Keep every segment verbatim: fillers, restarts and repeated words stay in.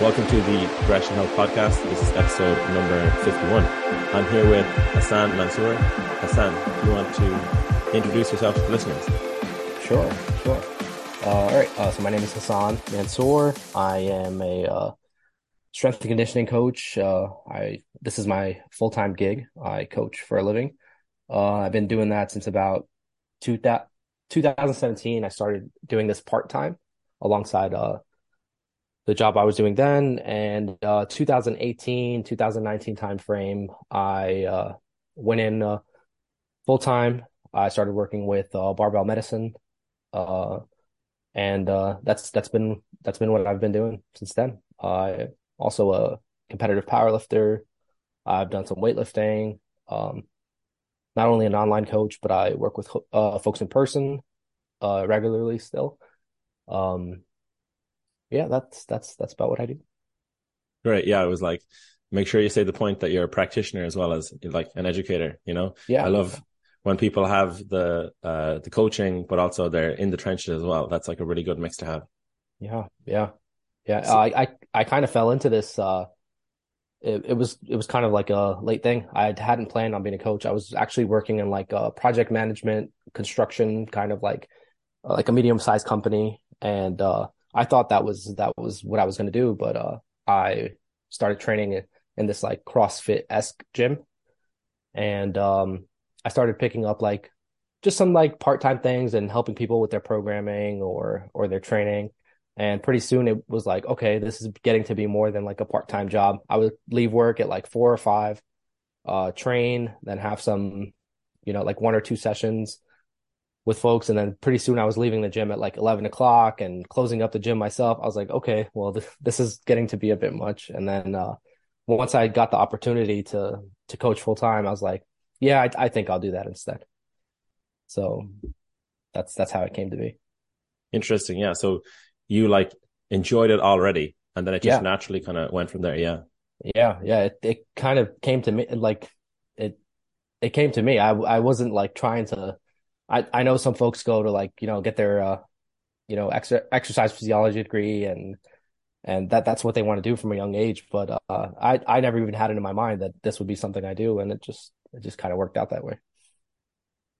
Welcome to the Progression Health Podcast. This is episode number fifty-one. I'm here with Hassan Mansour. Hassan, do you want to introduce yourself to the listeners? Sure, sure. Uh, all right. Uh, so my name is Hassan Mansour. I am a uh, strength and conditioning coach. Uh, I this is my full-time gig. I coach for a living. Uh, I've been doing that since about two thousand seventeen. I started doing this part-time alongside uh, the job I was doing then. And uh, twenty eighteen, twenty nineteen timeframe, I uh, went in uh, full-time. I started working with uh, Barbell Medicine. Uh, and uh, that's that's been that's been what I've been doing since then. Uh, also a competitive powerlifter. I've done some weightlifting. Um, not only an online coach, but I work with uh, folks in person uh, regularly still. Um, yeah, that's that's that's about what I do. Right. Yeah, I was like, make sure you say the point that you're a practitioner as well as like an educator. You know, yeah, I love. When people have the uh, the coaching, but also they're in the trenches as well. That's like a really good mix to have. Yeah, yeah, yeah. So, I, I, I kind of fell into this. Uh, it, it was it was kind of like a late thing. I hadn't planned on being a coach. I was actually working in like a project management, construction, kind of like like a medium sized company, and uh, I thought that was that was what I was going to do. But uh, I started training in this like CrossFit-esque gym, and um, I started picking up like just some like part-time things and helping people with their programming or, or their training. And pretty soon it was like, okay, this is getting to be more than like a part-time job. I would leave work at like four or five, uh, train, then have some, you know, like one or two sessions with folks. And then pretty soon I was leaving the gym at like eleven o'clock and closing up the gym myself. I was like, okay, well, this, this is getting to be a bit much. And then, uh, once I got the opportunity to, to coach full-time, I was like, yeah, I, I think I'll do that instead. So that's that's how it came to be. Interesting. Yeah. So you like enjoyed it already, and then it just yeah. naturally kind of went from there. Yeah. Yeah. Yeah. It it kind of came to me like it it came to me. I I wasn't like trying to. I, I know some folks go to like you know get their uh, you know ex- exercise physiology degree and and that that's what they want to do from a young age. But uh, I I never even had it in my mind that this would be something I do, and it just. It just kind of worked out that way.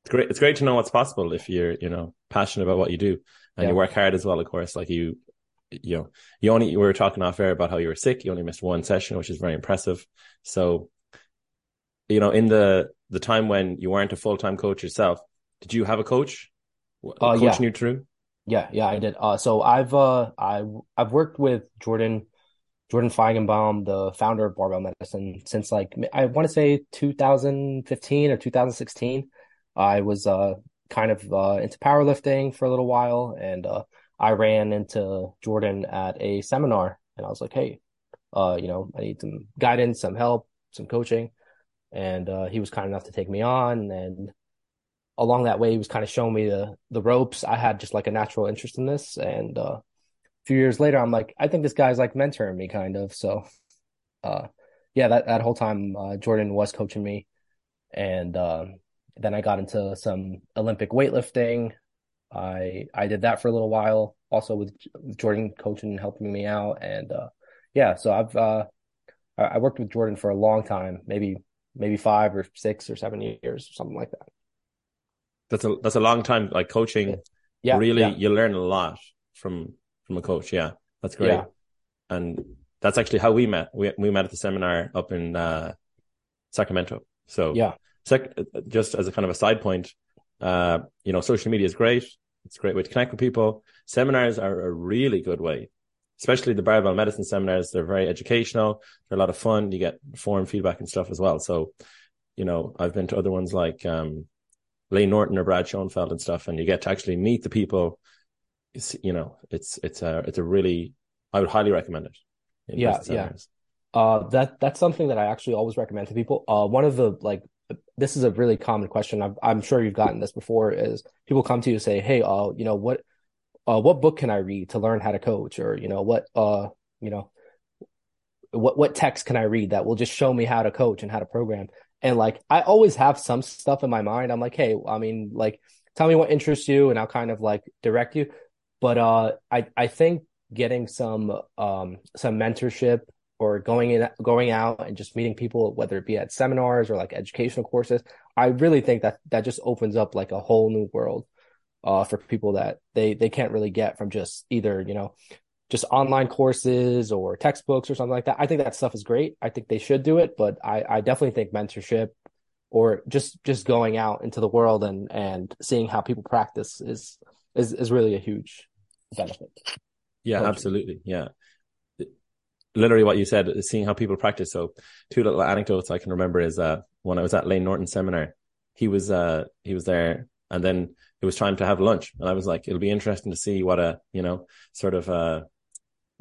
It's great. It's great to know what's possible if you're, you know, passionate about what you do and yeah. you work hard as well. Of course, like you, you know, you only, we were talking off air about how you were sick. You only missed one session, which is very impressive. So, you know, in the, the time when you weren't a full-time coach yourself, did you have a coach? Uh, coaching yeah. you through? Yeah. Yeah, I did. Uh, so I've, uh, I, I've worked with Jordan Jordan Feigenbaum, the founder of Barbell Medicine, since like, I want to say two thousand fifteen or two thousand sixteen. I was uh, kind of uh, into powerlifting for a little while, and uh, I ran into Jordan at a seminar, and I was like, hey, uh, you know, I need some guidance, some help, some coaching. And uh, he was kind enough to take me on. And along that way, he was kind of showing me the, the ropes. I had just like a natural interest in this, and uh few years later, I'm like, I think this guy's like mentoring me kind of. So, uh, yeah, that, that whole time, uh, Jordan was coaching me. And, um, then I got into some Olympic weightlifting. I, I did that for a little while also with Jordan coaching and helping me out. And, uh, yeah, so I've, uh, I worked with Jordan for a long time, maybe, maybe five or six or seven years or something like that. That's a, that's a long time. Like coaching, yeah, really, yeah. you learn a lot from, From a coach, yeah, that's great, yeah. And that's actually how we met. We we met at the seminar up in uh, Sacramento. So yeah, sec- just as a kind of a side point, uh, you know, social media is great. It's a great way to connect with people. Seminars are a really good way, especially the Barbell Medicine seminars. They're very educational. They're a lot of fun. You get forum feedback and stuff as well. So, you know, I've been to other ones like um, Lane Norton or Brad Schoenfeld and stuff, and you get to actually meet the people. It's, you know, it's it's a it's a really I would highly recommend it. Yeah, yeah. Uh, that that's something that I actually always recommend to people. Uh, one of the like, this is a really common question. I'm I'm sure you've gotten this before. Is people come to you and say, hey, uh, you know what, uh, what book can I read to learn how to coach, or you know what, uh, you know, what what text can I read that will just show me how to coach and how to program? And like, I always have some stuff in my mind. I'm like, hey, I mean, like, tell me what interests you, and I'll kind of like direct you. But uh, I, I think getting some um, some mentorship or going in, going out and just meeting people, whether it be at seminars or like educational courses, I really think that that just opens up like a whole new world uh, for people that they, they can't really get from just either, you know, just online courses or textbooks or something like that. I think that stuff is great. I think they should do it, but I, I definitely think mentorship or just, just going out into the world and, and seeing how people practice is, is, is really a huge benefit. Yeah, Culture. Absolutely. Yeah. Literally what you said, seeing how people practice. So two little anecdotes I can remember is uh, when I was at Lane Norton seminar, he was uh, he was there, and then it was time to have lunch. And I was like, it'll be interesting to see what a, you know, sort of a,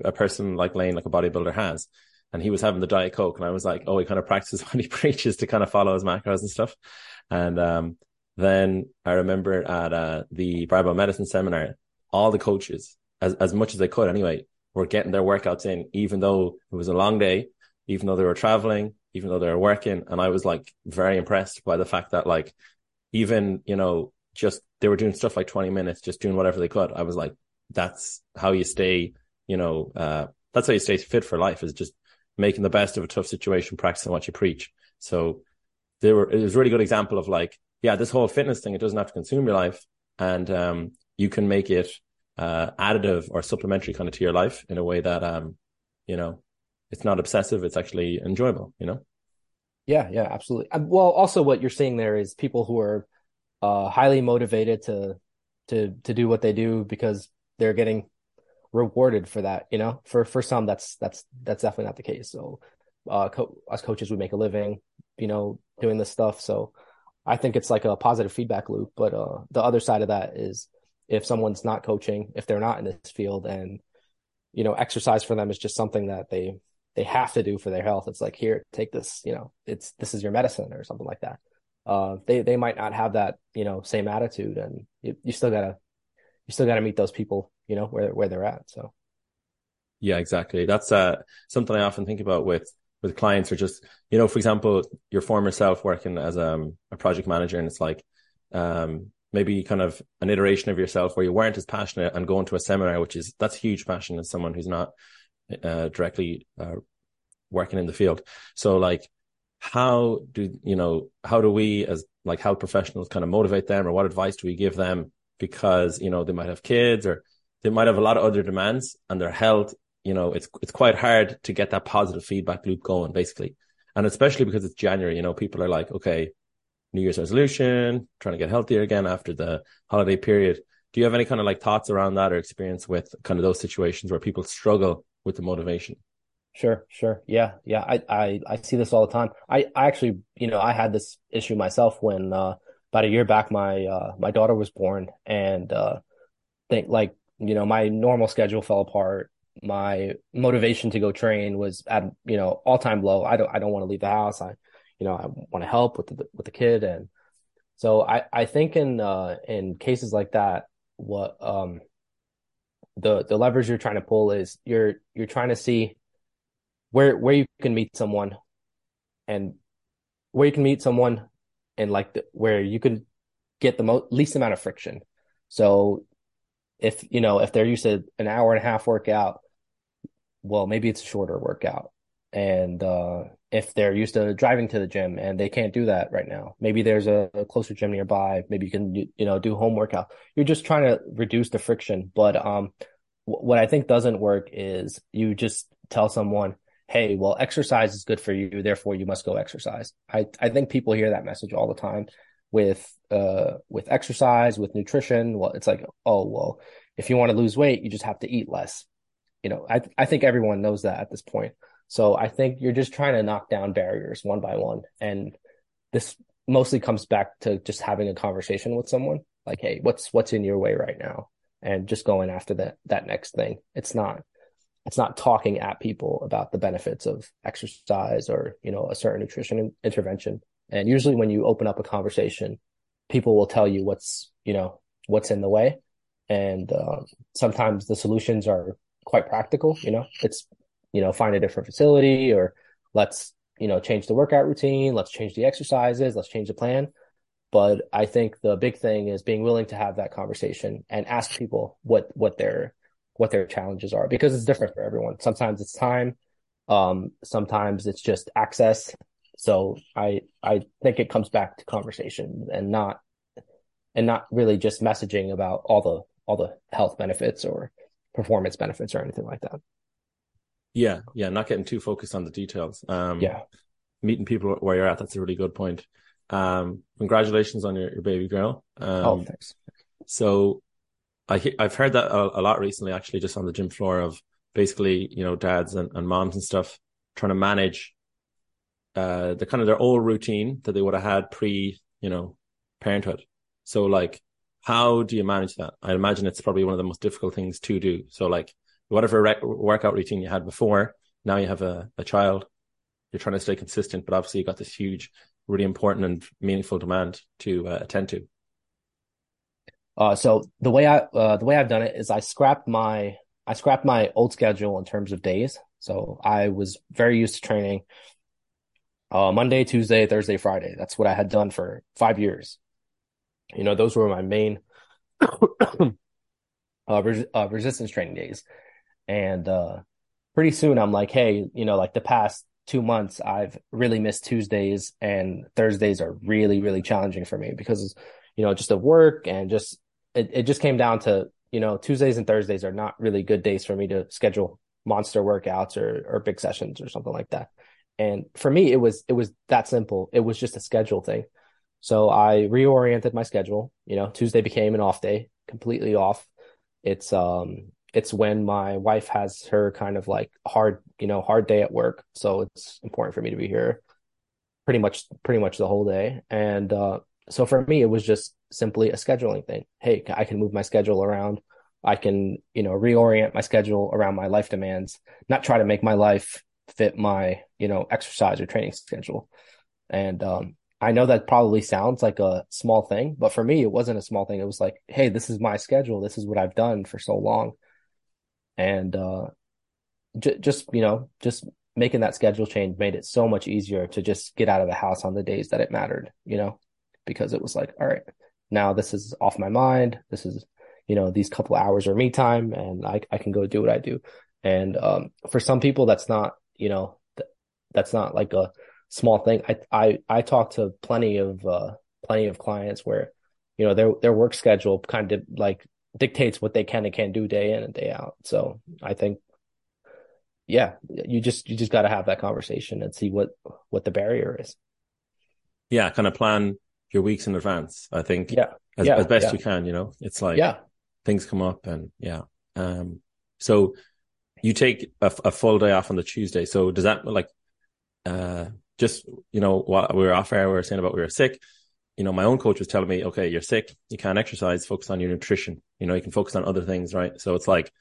a person like Lane, like a bodybuilder has. And he was having the Diet Coke, and I was like, oh, he kind of practices what he preaches to kind of follow his macros and stuff. And um, then I remember at uh, the Barbell Medicine seminar, all the coaches, as, as much as they could anyway, were getting their workouts in, even though it was a long day, even though they were traveling, even though they were working. And I was like very impressed by the fact that like, even, you know, just they were doing stuff like twenty minutes, just doing whatever they could. I was like, that's how you stay, you know, uh, that's how you stay fit for life, is just making the best of a tough situation, practicing what you preach. So there were, it was a really good example of like, yeah, this whole fitness thing, it doesn't have to consume your life, and um, you can make it uh additive or supplementary kind of to your life in a way that um you know, it's not obsessive, it's actually enjoyable, you know. Yeah yeah absolutely. Well, also what you're seeing there is people who are uh highly motivated to to to do what they do because they're getting rewarded for that, you know. For for some, that's that's that's definitely not the case. So uh co- as coaches, we make a living, you know, doing this stuff, so I think it's like a positive feedback loop. But uh the other side of that is, if someone's not coaching, if they're not in this field, and, you know, exercise for them is just something that they, they have to do for their health. It's like, here, take this, you know, it's, this is your medicine or something like that. Uh, they, they might not have that, you know, same attitude, and you, you still gotta, you still gotta meet those people, you know, where, where they're at. So. Yeah, exactly. That's uh, something I often think about with, with clients, or just, you know, for example, your former self working as um, a project manager, and it's like, um, maybe kind of an iteration of yourself where you weren't as passionate, and going to a seminar, which is, that's huge passion as someone who's not uh, directly uh, working in the field. So like, how do, you know, how do we as like health professionals kind of motivate them, or what advice do we give them? Because, you know, they might have kids, or they might have a lot of other demands, and their health, you know, it's, it's quite hard to get that positive feedback loop going, basically. And especially because it's January, you know, people are like, okay, New Year's resolution, trying to get healthier again after the holiday period. Do you have any kind of like thoughts around that, or experience with kind of those situations where people struggle with the motivation? Sure, sure. Yeah, yeah. I, I, I see this all the time. I, I actually, you know, I had this issue myself when uh, about a year back, my uh, my daughter was born, and uh, think like, you know, my normal schedule fell apart. My motivation to go train was at, you know, all time low. I don't, I don't want to leave the house. I, you know, I want to help with the, with the kid. And so I, I think in, uh, in cases like that, what, um, the, the levers you're trying to pull is you're, you're trying to see where, where you can meet someone and where you can meet someone and like the, where you can get the most least amount of friction. So if, you know, if they're used to an hour and a half workout, well, maybe it's a shorter workout. And, uh, if they're used to driving to the gym and they can't do that right now, maybe there's a, a closer gym nearby. Maybe you can, you, you know, do home workout. You're just trying to reduce the friction. But, um, w- what I think doesn't work is you just tell someone, hey, well, exercise is good for you, therefore you must go exercise. I, I think people hear that message all the time with, uh, with exercise, with nutrition. Well, it's like, oh, well, if you want to lose weight, you just have to eat less. You know, I, I think everyone knows that at this point. So I think you're just trying to knock down barriers one by one. And this mostly comes back to just having a conversation with someone like, hey, what's, what's in your way right now? And just going after that, that next thing. It's not, it's not talking at people about the benefits of exercise or, you know, a certain nutrition intervention. And usually when you open up a conversation, people will tell you what's, you know, what's in the way. And um, sometimes the solutions are quite practical. You know, it's, you know, find a different facility, or let's, you know, change the workout routine. Let's change the exercises. Let's change the plan. But I think the big thing is being willing to have that conversation and ask people what, what their, what their challenges are, because it's different for everyone. Sometimes it's time. Um, sometimes it's just access. So I, I think it comes back to conversation and not, and not really just messaging about all the, all the health benefits or performance benefits or anything like that. Yeah. Yeah. Not getting too focused on the details. Um, yeah. Meeting people where you're at. That's a really good point. Um, congratulations on your, your baby girl. Um, oh, thanks. So I, he- I've heard that a, a lot recently, actually, just on the gym floor of basically, you know, dads and, and moms and stuff trying to manage uh, the kind of their old routine that they would have had pre, you know, parenthood. So like, how do you manage that? I imagine it's probably one of the most difficult things to do. So like whatever rec- workout routine you had before, now you have a, a child, you're trying to stay consistent, but obviously you got this huge, really important and meaningful demand to uh, attend to. Uh, so the way I uh, the way I've done it is I scrapped my I scrapped my old schedule in terms of days. So I was very used to training uh, Monday, Tuesday, Thursday, Friday. That's what I had done for five years. You know, those were my main uh, res- uh, resistance training days. And uh, pretty soon I'm like, hey, you know, like the past two months I've really missed Tuesdays, and Thursdays are really, really challenging for me because, you know, just the work and just it, it just came down to, you know, Tuesdays and Thursdays are not really good days for me to schedule monster workouts or, or big sessions or something like that. And for me, it was, it was that simple. It was just a schedule thing. So I reoriented my schedule. You know, Tuesday became an off day, completely off. It's, um, it's when my wife has her kind of like hard, you know, hard day at work. So it's important for me to be here pretty much, pretty much the whole day. And, uh, So for me, it was just simply a scheduling thing. Hey, I can move my schedule around. I can, you know, reorient my schedule around my life demands, not try to make my life fit my, you know, exercise or training schedule. And um, I know that probably sounds like a small thing, but for me, it wasn't a small thing. It was like, hey, this is my schedule. This is what I've done for so long. And uh, j- just, you know, just making that schedule change made it so much easier to just get out of the house on the days that it mattered, you know? Because it was like, all right, now this is off my mind. This is, you know, these couple hours are me time, and I, I can go do what I do. And um, for some people, that's not, you know, th- that's not like a small thing. I I I talk to plenty of uh, plenty of clients where, you know, their their work schedule kind of like dictates what they can and can't do day in and day out. So I think, yeah, you just you just got to have that conversation and see what what the barrier is. Yeah, kind of plan your weeks in advance, I think, yeah, as, yeah, as best yeah. you can, you know, it's like yeah. things come up and yeah. Um, so you take a, a full day off on the Tuesday. So does that like, uh, just, you know, while we were off air, we were saying about we were sick, you know, my own coach was telling me, okay, you're sick. You can't exercise, focus on your nutrition. You know, you can focus on other things. Right. So it's like,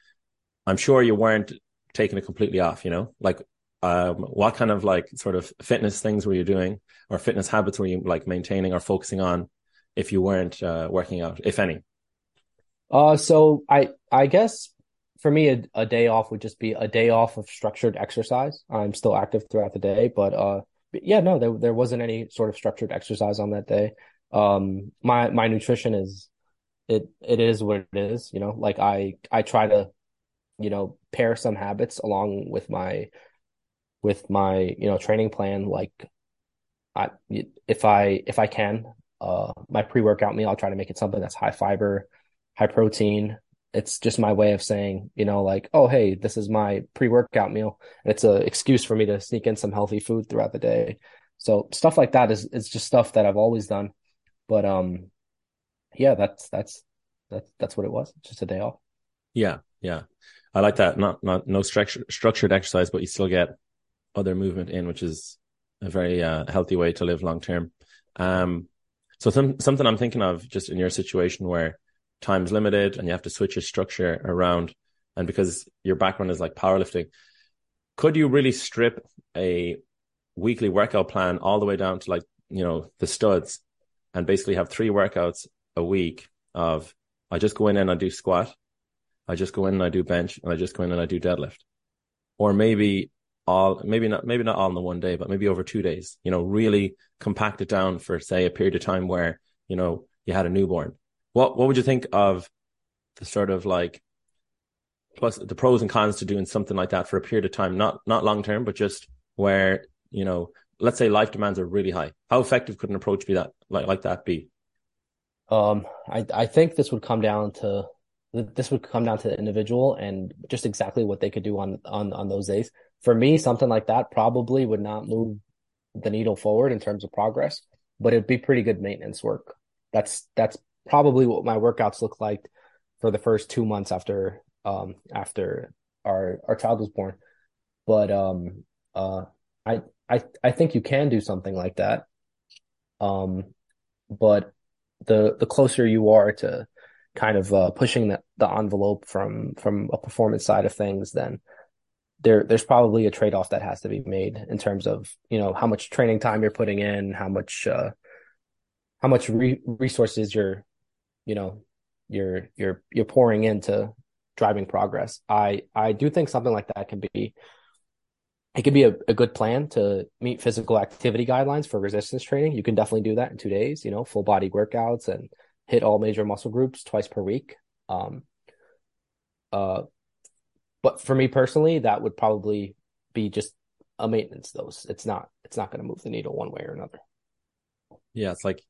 I'm sure you weren't taking it completely off, you know, like, Um, what kind of like sort of fitness things were you doing, or fitness habits were you like maintaining or focusing on if you weren't uh, working out, if any? Uh, so I, I guess for me, a, a day off would just be a day off of structured exercise. I'm still active throughout the day, but uh, yeah, no, there there wasn't any sort of structured exercise on that day. Um, my, my nutrition is, it, it is what it is, you know, like I, I try to, you know, pair some habits along with my, with my, you know, training plan. Like I, if I, if I can, uh, my pre-workout meal, I'll try to make it something that's high fiber, high protein. It's just my way of saying, you know, like, oh, hey, this is my pre-workout meal. And it's an excuse for me to sneak in some healthy food throughout the day. So stuff like that is, it's just stuff that I've always done. But, um, yeah, that's, that's, that's, that's what it was. Just a day off. Yeah. Yeah. I like that. Not, not, no structure, structured exercise, but you still get other movement in, which is a very uh, healthy way to live long term. Um, so some, something I'm thinking of just in your situation where time's limited and you have to switch your structure around, and because your background is like powerlifting, could you really strip a weekly workout plan all the way down to like, you know, the studs, and basically have three workouts a week of, I just go in and I do squat, I just go in and I do bench, and I just go in and I do deadlift? Or maybe all, maybe not, maybe not all in the one day, but maybe over two days, you know, really compact it down for, say, a period of time where, you know, you had a newborn. What, what would you think of the sort of like plus the pros and cons to doing something like that for a period of time, not not long term, but just where, you know, let's say life demands are really high. How effective could an approach be that like, like that be? Um, I, I think this would come down to this would come down to the individual and just exactly what they could do on, on, on those days. For me, something like that probably would not move the needle forward in terms of progress, but it'd be pretty good maintenance work. That's, that's probably what my workouts look like for the first two months after, um, after our, our child was born. But, um, uh, I, I, I think you can do something like that. Um, but the, the closer you are to kind of uh, pushing the, the envelope from, from a performance side of things, then there there's probably a trade-off that has to be made in terms of, you know, how much training time you're putting in, how much uh, how much re- resources you're, you know, you're you're you're pouring into driving progress. I I do think something like that can be it could be a, a good plan to meet physical activity guidelines for resistance training. You can definitely do that in two days, you know, full body workouts and hit all major muscle groups twice per week. Um, uh, but for me personally, that would probably be just a maintenance. Those it's not, it's not going to move the needle one way or another. Yeah. It's like,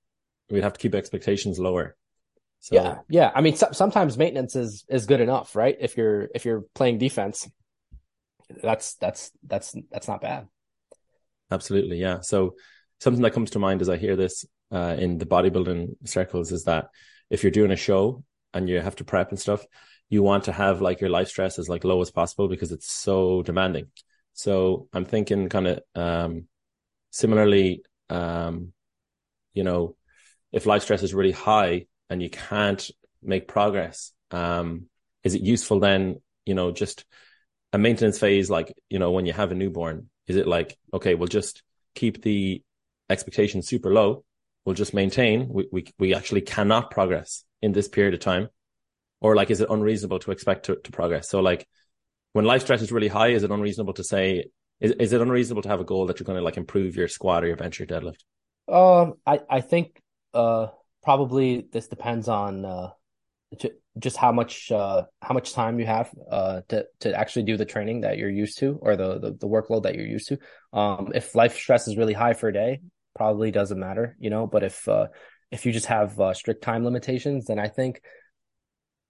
we'd have to keep expectations lower. So yeah. Yeah. I mean, so, sometimes maintenance is, is good enough, right? If you're, if you're playing defense, that's, that's, that's, that's not bad. Absolutely. Yeah. So something that comes to mind as I hear this, Uh, in the bodybuilding circles, is that if you're doing a show and you have to prep and stuff, you want to have like your life stress as like low as possible because it's so demanding. So I'm thinking kind of um, similarly, um, you know, if life stress is really high and you can't make progress, um, is it useful then, you know, just a maintenance phase, like, you know, when you have a newborn, is it like, okay, we'll just keep the expectations super low. We'll just maintain, we, we we actually cannot progress in this period of time? Or like, is it unreasonable to expect to, to progress? So like, when life stress is really high, is it unreasonable to say, is, is it unreasonable to have a goal that you're going to like improve your squat or your bench or deadlift? Um, I, I think uh, probably this depends on uh, just how much uh, how much time you have uh, to, to actually do the training that you're used to, or the, the, the workload that you're used to. Um, if life stress is really high for a day, probably doesn't matter, you know, but if, uh, if you just have uh, strict time limitations, then I think,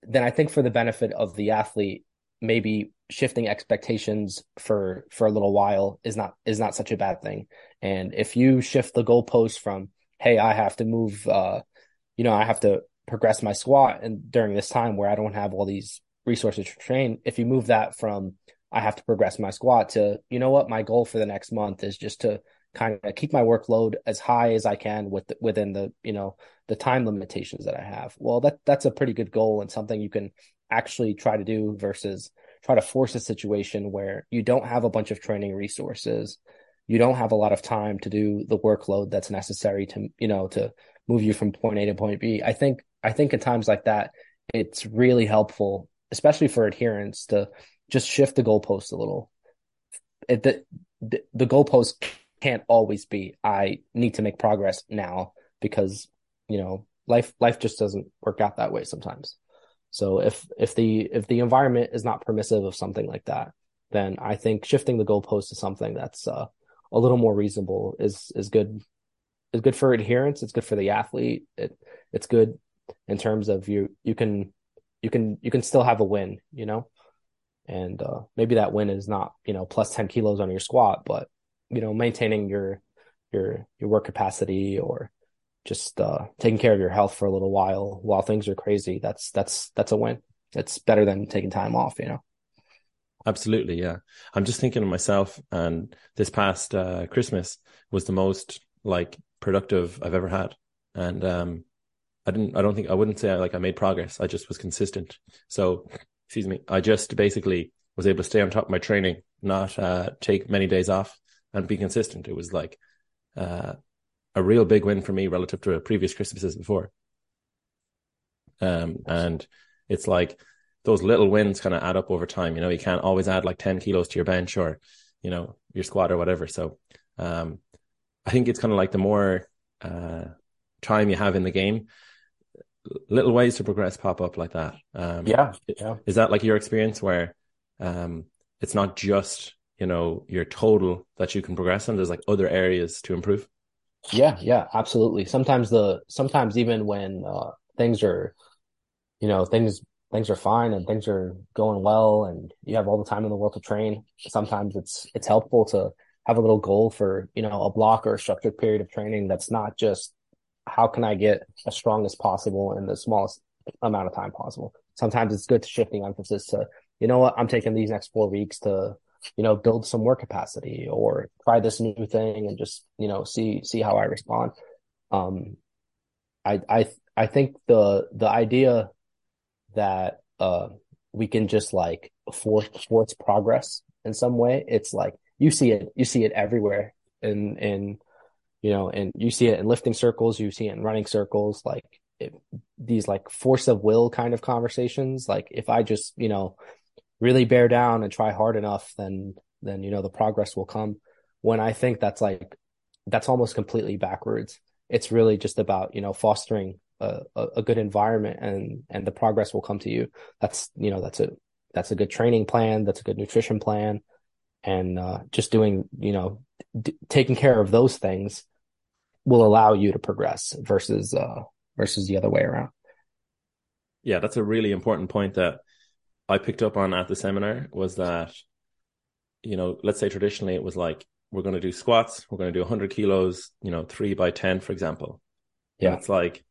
then I think for the benefit of the athlete, maybe shifting expectations for, for a little while is not, is not such a bad thing. And if you shift the goalpost from, hey, I have to move, uh, you know, I have to progress my squat, and during this time where I don't have all these resources to train, if you move that from, I have to progress my squat to, you know what, my goal for the next month is just to kind of keep my workload as high as I can with the, within the, you know, the time limitations that I have. Well, that that's a pretty good goal and something you can actually try to do versus try to force a situation where you don't have a bunch of training resources. You don't have a lot of time to do the workload that's necessary to, you know, to move you from point A to point B. I think, I think at times like that, it's really helpful, especially for adherence, to just shift the goalpost a little. It, the, the, the goalpost can't always be, I need to make progress now, because, you know, life life just doesn't work out that way sometimes. So if if the if the environment is not permissive of something like that, then I think shifting the goalpost to something that's uh, a little more reasonable is is good is good for adherence. It's good for the athlete. It it's good in terms of you you can you can you can still have a win, you know, and uh, maybe that win is not, you know, plus ten kilos on your squat, but, you know, maintaining your, your, your work capacity, or just uh, taking care of your health for a little while, while things are crazy. That's, that's, that's a win. It's better than taking time off, you know? Absolutely. Yeah. I'm just thinking of myself, and this past uh, Christmas was the most like productive I've ever had. And um, I didn't, I don't think, I wouldn't say I, like I made progress. I just was consistent. So, excuse me, I just basically was able to stay on top of my training, not uh, take many days off, and be consistent. It was like uh, a real big win for me relative to previous Christmases before. Um, and it's like those little wins kind of add up over time. You know, you can't always add like ten kilos to your bench or, you know, your squat or whatever. So um, I think it's kind of like the more uh, time you have in the game, little ways to progress pop up like that. Um, yeah, yeah. Is that like your experience where um, it's not just, you know, your total that you can progress in? There's like other areas to improve. Yeah, yeah, absolutely. Sometimes the sometimes even when uh, things are, you know, things things are fine and things are going well, and you have all the time in the world to train. Sometimes it's it's helpful to have a little goal for, you know, a block or a structured period of training that's not just how can I get as strong as possible in the smallest amount of time possible. Sometimes it's good to shift the emphasis to, you know what, I'm taking these next four weeks to, you know, build some work capacity or try this new thing and just, you know, see, see how I respond. Um, I, I, I think the, the idea that, uh, we can just like force, force progress in some way. It's like, you see it, you see it everywhere in, in, you know, and you see it in lifting circles, you see it in running circles, like it, these like force of will kind of conversations. Like if I just, you know, really bear down and try hard enough, then, then, you know, the progress will come. When I think that's like, that's almost completely backwards. It's really just about, you know, fostering a, a, a good environment and, and the progress will come to you. That's, you know, that's a, that's a good training plan. That's a good nutrition plan. And uh, just doing, you know, d- taking care of those things will allow you to progress versus uh, versus the other way around. Yeah, that's a really important point that I picked up on at the seminar was that, you know, let's say traditionally it was like, we're going to do squats, we're going to do one hundred kilos, you know, three by ten, for example. Yeah. And it's like,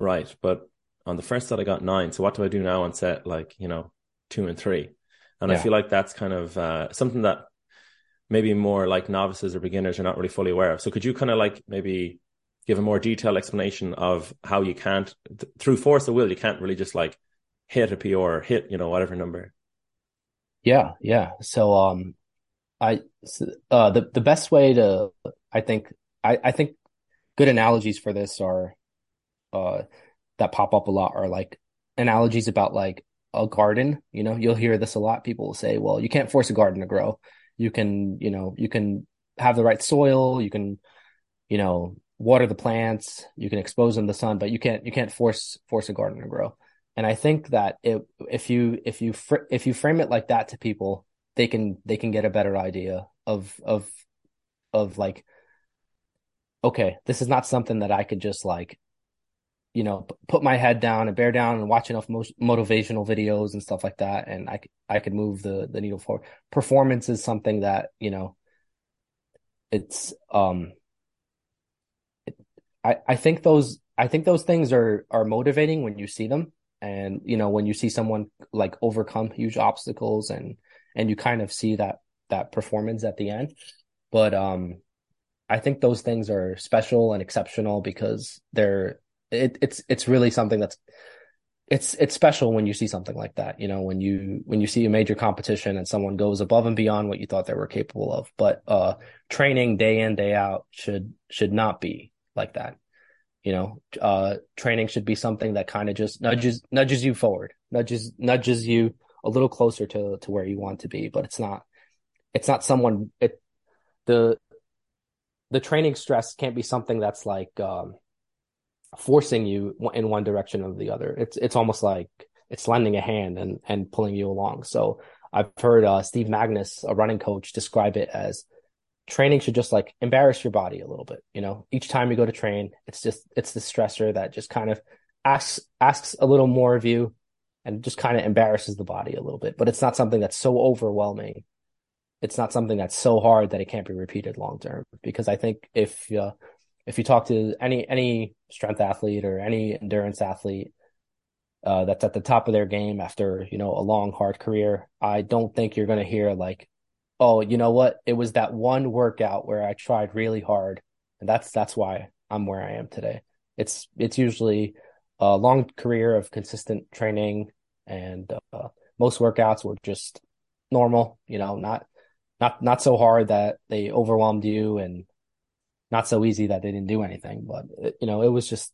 right, but on the first set I got nine, so what do I do now on set, like, you know, two and three? And yeah. I feel like that's kind of uh, something that maybe more like novices or beginners are not really fully aware of. So could you kind of like maybe give a more detailed explanation of how you can't, th- through force of will, you can't really just like hit a P R or hit, you know, whatever number. Yeah, yeah. So um, I uh, the, the best way to, I think, I, I think good analogies for this are uh, that pop up a lot are like analogies about like a garden. You know, you'll hear this a lot. People will say, well, you can't force a garden to grow. You can, you know, you can have the right soil. You can, you know, water the plants, you can expose them to the sun, but you can't, you can't force, force a garden to grow. And I think that it, if you, if you, fr- if you frame it like that to people, they can, they can get a better idea of, of, of like, okay, this is not something that I could just like, you know, put my head down and bear down and watch enough mo- motivational videos and stuff like that. And I, I could move the, the needle forward. Performance is something that, you know, it's, um, it, I, I think those, I think those things are, are motivating when you see them. And, you know, when you see someone like overcome huge obstacles and, and you kind of see that, that performance at the end. But, um, I think those things are special and exceptional because they're, It, it's it's really something that's it's it's special when you see something like that, you know, when you when you see a major competition and someone goes above and beyond what you thought they were capable of. But uh, training day in, day out should should not be like that, you know. Uh, training should be something that kind of just nudges nudges you forward, nudges nudges you a little closer to, to where you want to be. But it's not it's not someone it the the training stress can't be something that's like. Um, forcing you in one direction or the other. It's it's almost like it's lending a hand and, and pulling you along. So I've heard uh, Steve Magnus, a running coach, describe it as training should just like embarrass your body a little bit. You know, each time you go to train, it's just, it's the stressor that just kind of asks, asks a little more of you and just kind of embarrasses the body a little bit. But it's not something that's so overwhelming. It's not something that's so hard that it can't be repeated long-term, because I think if uh, if you talk to any any strength athlete or any endurance athlete uh, that's at the top of their game after, you know, a long, hard career, I don't think you're going to hear like, oh, you know what? It was that one workout where I tried really hard, and that's that's why I'm where I am today. It's it's usually a long career of consistent training, and uh, most workouts were just normal, you know, not not not so hard that they overwhelmed you, and not so easy that they didn't do anything, but you know, it was just,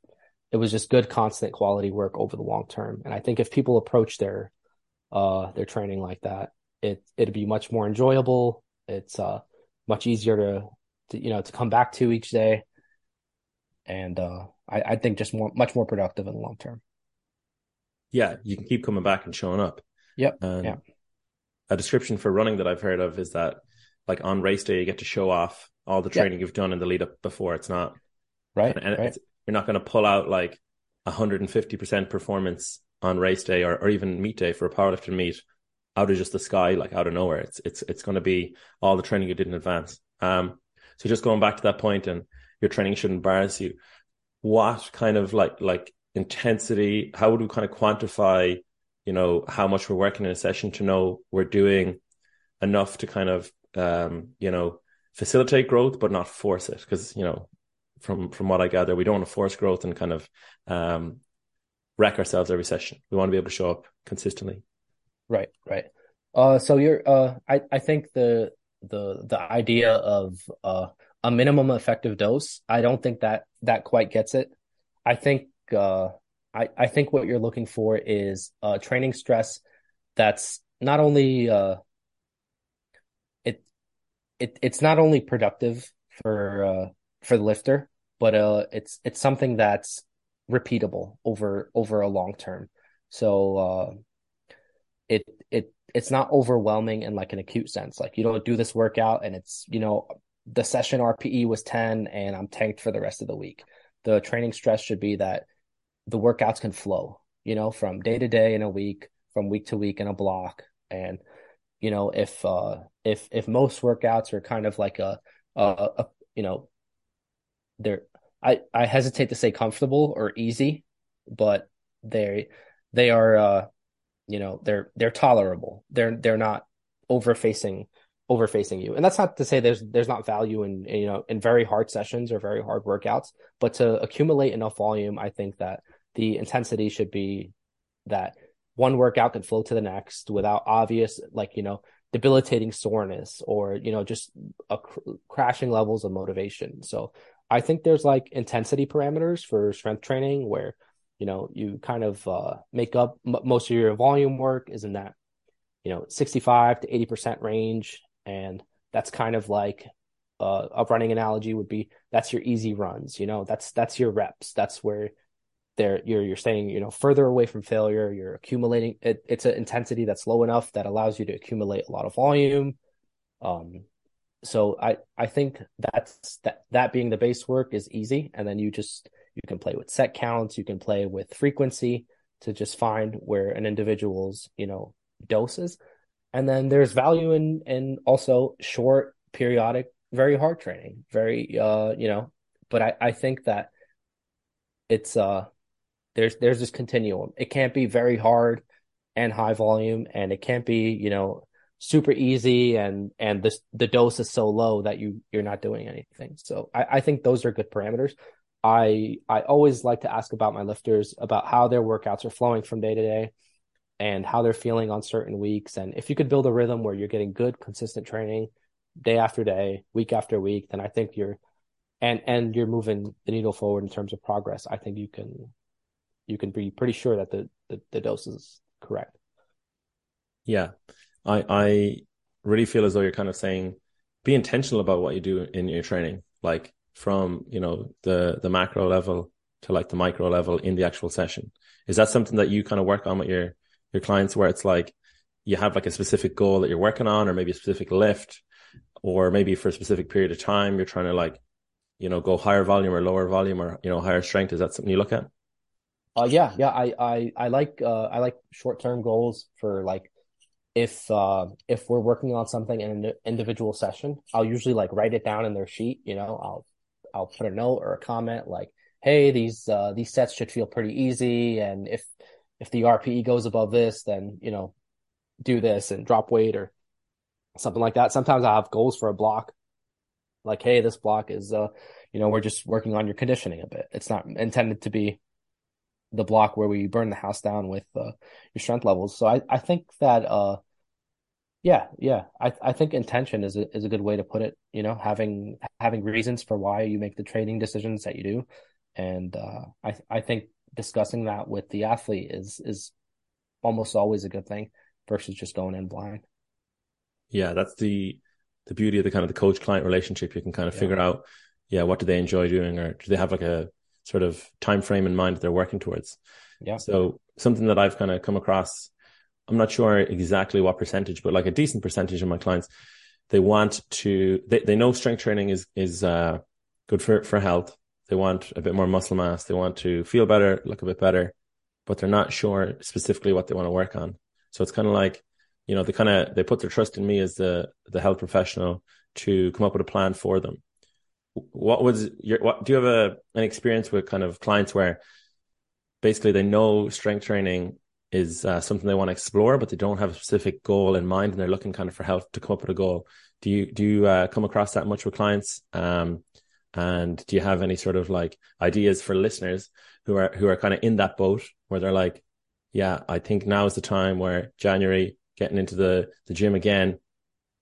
it was just good, constant quality work over the long term. And I think if people approach their, uh, their training like that, it, it'd be much more enjoyable. It's, uh, much easier to, to, you know, to come back to each day. And, uh, I, I think just more, much more productive in the long term. Yeah, you can keep coming back and showing up. Yep. And yeah. A description for running that I've heard of is that, like, on race day, you get to show off all the training yep. you've done in the lead up before. It's not right. And, and right. It's, you're not going to pull out like one hundred fifty percent performance on race day or, or even meet day for a powerlifting meet out of just the sky, like out of nowhere. It's, it's, it's going to be all the training you did in advance. Um, so just going back to that point, and your training should embarrass you. What kind of like, like intensity, how would we kind of quantify, you know, how much we're working in a session to know we're doing enough to kind of, um, you know, facilitate growth, but not force it? Because, you know, from, from what I gather, we don't want to force growth and kind of, um, wreck ourselves every session. We want to be able to show up consistently. Right. Right. Uh, so you're, uh, I, I think the, the, the idea of, uh, a minimum effective dose, I don't think that that quite gets it. I think, uh, I, I think what you're looking for is uh training stress that's not only, uh, it, it, it's not only productive for, uh, for the lifter, but, uh, it's, it's something that's repeatable over, over a long term. So, uh, it, it, it's not overwhelming in like an acute sense. Like, you don't do this workout and it's, you know, the session R P E was ten and I'm tanked for the rest of the week. The training stress should be that the workouts can flow, you know, from day to day in a week, from week to week in a block. And, you know, if, uh, if, if most workouts are kind of like a, a, a you know, they're, I, I hesitate to say comfortable or easy, but they, they are, uh, you know, they're, they're tolerable. They're, they're not overfacing, overfacing you. And that's not to say there's, there's not value in, you know, in very hard sessions or very hard workouts, but to accumulate enough volume, I think that the intensity should be that one workout can flow to the next without obvious, like, you know, debilitating soreness or, you know, just a cr- crashing levels of motivation. So I think there's like intensity parameters for strength training where, you know, you kind of uh, make up m- most of your volume work is in that, you know, sixty-five to eighty percent range. And that's kind of like uh, a running analogy would be that's your easy runs, you know, that's, that's your reps. That's where they're, you're, you're staying, you know, further away from failure. You're accumulating. It, it's an intensity that's low enough that allows you to accumulate a lot of volume. Um, so I, I think that's that, that being the base work is easy. And then you just, you can play with set counts. You can play with frequency to just find where an individual's, you know, dose is. And then there's value in, in also short, periodic, very hard training, very, uh, you know, but I, I think that it's, uh, there's, there's this continuum. It can't be very hard and high volume, and it can't be, you know, super easy. And, and this, the dose is so low that you, you're not doing anything. So I, I think those are good parameters. I I always like to ask about my lifters about how their workouts are flowing from day to day and how they're feeling on certain weeks. And if you could build a rhythm where you're getting good, consistent training day after day, week after week, then I think you're and and you're moving the needle forward in terms of progress. I think you can you can be pretty sure that the, the, the dose is correct. Yeah. I I really feel as though you're kind of saying be intentional about what you do in your training. Like from, you know, the, the macro level to like the micro level in the actual session. Is that something that you kind of work on with your, your clients where it's like, you have like a specific goal that you're working on, or maybe a specific lift, or maybe for a specific period of time, you're trying to like, you know, go higher volume or lower volume or, you know, higher strength. Is that something you look at? Uh, yeah. Yeah. I, I, I like, uh, I like short-term goals for like, if, uh, if we're working on something in an individual session, I'll usually like write it down in their sheet, you know, I'll, I'll put a note or a comment like, hey, these uh, these sets should feel pretty easy. And if if the R P E goes above this, then, you know, do this and drop weight or something like that. Sometimes I have goals for a block like, hey, this block is, uh, you know, we're just working on your conditioning a bit. It's not intended to be the block where we burn the house down with uh, your strength levels. So I, I think that, uh, yeah, yeah. I, I think intention is a, is a good way to put it. You know, having having reasons for why you make the training decisions that you do, and uh, I I think discussing that with the athlete is is almost always a good thing versus just going in blind. Yeah, that's the the beauty of the kind of the coach client relationship. You can kind of yeah. figure out, yeah, what do they enjoy doing, or do they have like a sort of time frame in mind that they're working towards. Yeah. So something that I've kind of come across, I'm not sure exactly what percentage, but like a decent percentage of my clients, they want to, they, they know strength training is, is uh, good for, for health. They want a bit more muscle mass. They want to feel better, look a bit better, but they're not sure specifically what they want to work on. So it's kind of like, you know, they kind of, they put their trust in me as the, the health professional to come up with a plan for them. What was your, what, do you have a, an experience with kind of clients where basically they know strength training is uh, something they want to explore, but they don't have a specific goal in mind and they're looking kind of for help to come up with a goal? Do you, do you uh, come across that much with clients? Um, and do you have any sort of like ideas for listeners who are, who are kind of in that boat where they're like, yeah, I think now is the time where January, getting into the, the gym again,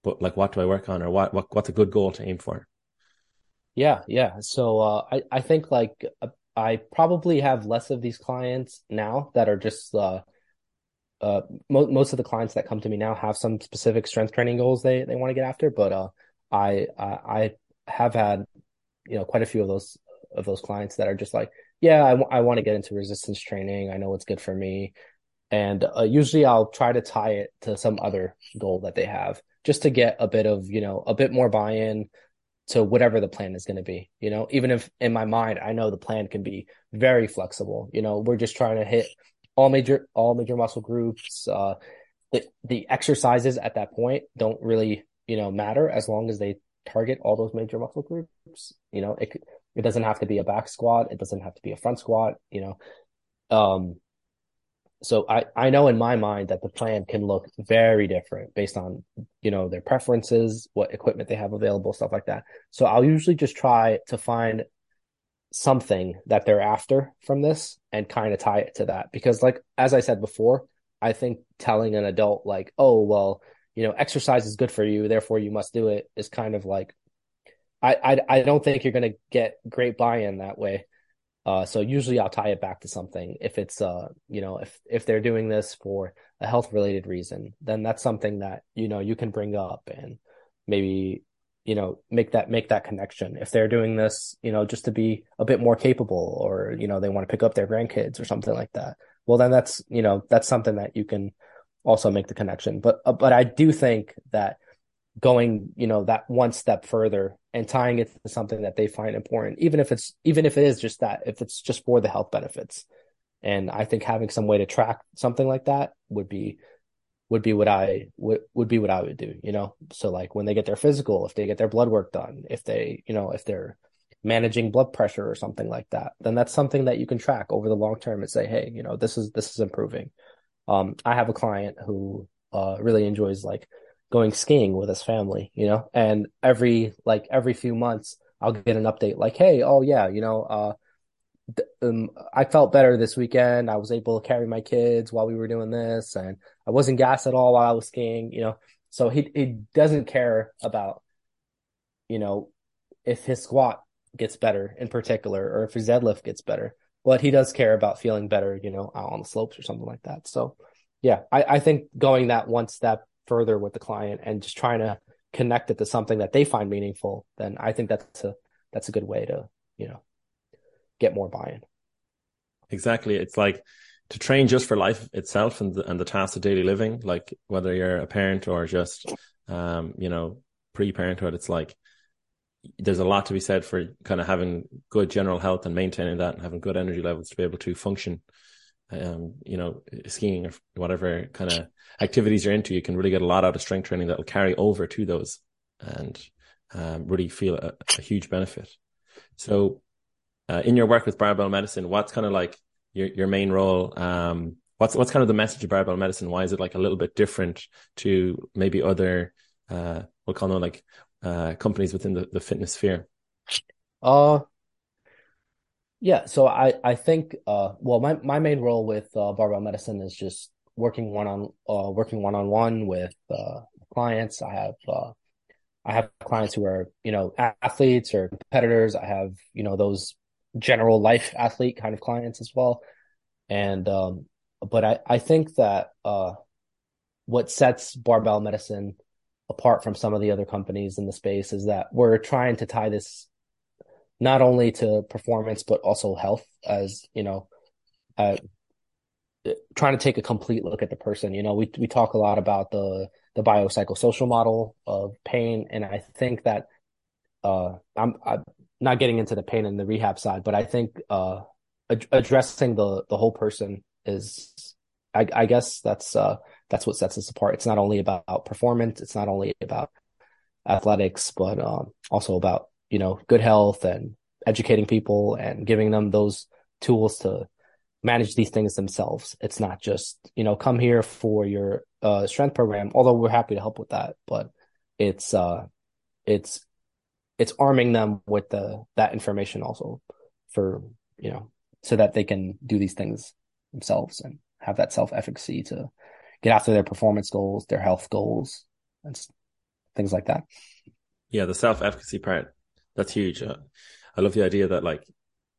but like, what do I work on, or what, what what's a good goal to aim for? Yeah. Yeah. So uh, I, I think like uh, I probably have less of these clients now that are just uh, uh, mo- most of the clients that come to me now have some specific strength training goals they, they want to get after. But uh, I, I I have had, you know, quite a few of those of those clients that are just like, yeah, I, w- I want to get into resistance training. I know what's good for me. And uh, usually I'll try to tie it to some other goal that they have just to get a bit of, you know, a bit more buy-in to whatever the plan is going to be, you know, even if in my mind, I know the plan can be very flexible. You know, we're just trying to hit all major, all major muscle groups. Uh, the, the exercises at that point don't really, you know, matter as long as they target all those major muscle groups. You know, it, it doesn't have to be a back squat. It doesn't have to be a front squat, you know. Um, So I, I know in my mind that the plan can look very different based on, you know, their preferences, what equipment they have available, stuff like that. So I'll usually just try to find something that they're after from this and kind of tie it to that. Because like, as I said before, I think telling an adult like, oh, well, you know, exercise is good for you, therefore you must do it, is kind of like, I, I, I don't think you're going to get great buy-in that way. Uh, so usually I'll tie it back to something. If it's, uh, you know, if, if they're doing this for a health related reason, then that's something that, you know, you can bring up and maybe, you know, make that, make that connection. If they're doing this, you know, just to be a bit more capable, or, you know, they want to pick up their grandkids or something like that, well, then that's, you know, that's something that you can also make the connection. But, uh, but I do think that going, you know, that one step further and tying it to something that they find important, even if it's, even if it is just that, if it's just for the health benefits. And I think having some way to track something like that would be, would be what I would, would be what I would do, you know? So like when they get their physical, if they get their blood work done, if they, you know, if they're managing blood pressure or something like that, then that's something that you can track over the long term and say, hey, you know, this is, this is improving. Um, I have a client who uh, really enjoys like going skiing with his family, you know, and every, like every few months I'll get an update like, hey, oh yeah, you know, uh, th- um, I felt better this weekend. I was able to carry my kids while we were doing this, and I wasn't gassed at all while I was skiing, you know? So he, he doesn't care about, you know, if his squat gets better in particular, or if his deadlift gets better, but he does care about feeling better, you know, out on the slopes or something like that. So yeah, I, I think going that one step further with the client and just trying to connect it to something that they find meaningful, then I think that's a, that's a good way to, you know, get more buy-in. Exactly. It's like to train just for life itself and the, and the tasks of daily living, like whether you're a parent or just, um, you know, pre-parenthood, it's like, there's a lot to be said for kind of having good general health and maintaining that and having good energy levels to be able to function. Um, you know, skiing or whatever kind of activities you're into, you can really get a lot out of strength training that will carry over to those and um, really feel a, a huge benefit. So uh, in your work with Barbell Medicine, what's kind of like your, your main role? Um, what's what's kind of the message of Barbell Medicine? Why is it like a little bit different to maybe other, uh, we'll call them like uh, companies within the, the fitness sphere? Uh Yeah, so I, I think, uh, well, my, my main role with uh, Barbell Medicine is just working one on uh, working one on one with uh, clients. I have uh, I have clients who are, you know, athletes or competitors. I have, you know, those general life athlete kind of clients as well. And um, but I, I think that uh, what sets Barbell Medicine apart from some of the other companies in the space is that we're trying to tie this not only to performance, but also health, as, you know, uh, trying to take a complete look at the person. You know, we we talk a lot about the, the biopsychosocial model of pain. And I think that uh, I'm, I'm not getting into the pain and the rehab side, but I think uh, ad- addressing the, the whole person is, I, I guess that's uh, that's what sets us apart. It's not only about performance. It's not only about athletics, but um, also about, you know, good health and educating people and giving them those tools to manage these things themselves. It's not just, you know, come here for your uh, strength program, although we're happy to help with that, but it's, uh, it's, it's arming them with the, that information also for, you know, so that they can do these things themselves and have that self-efficacy to get after their performance goals, their health goals, and things like that. Yeah. The self-efficacy part, that's huge. Uh, I love the idea that, like,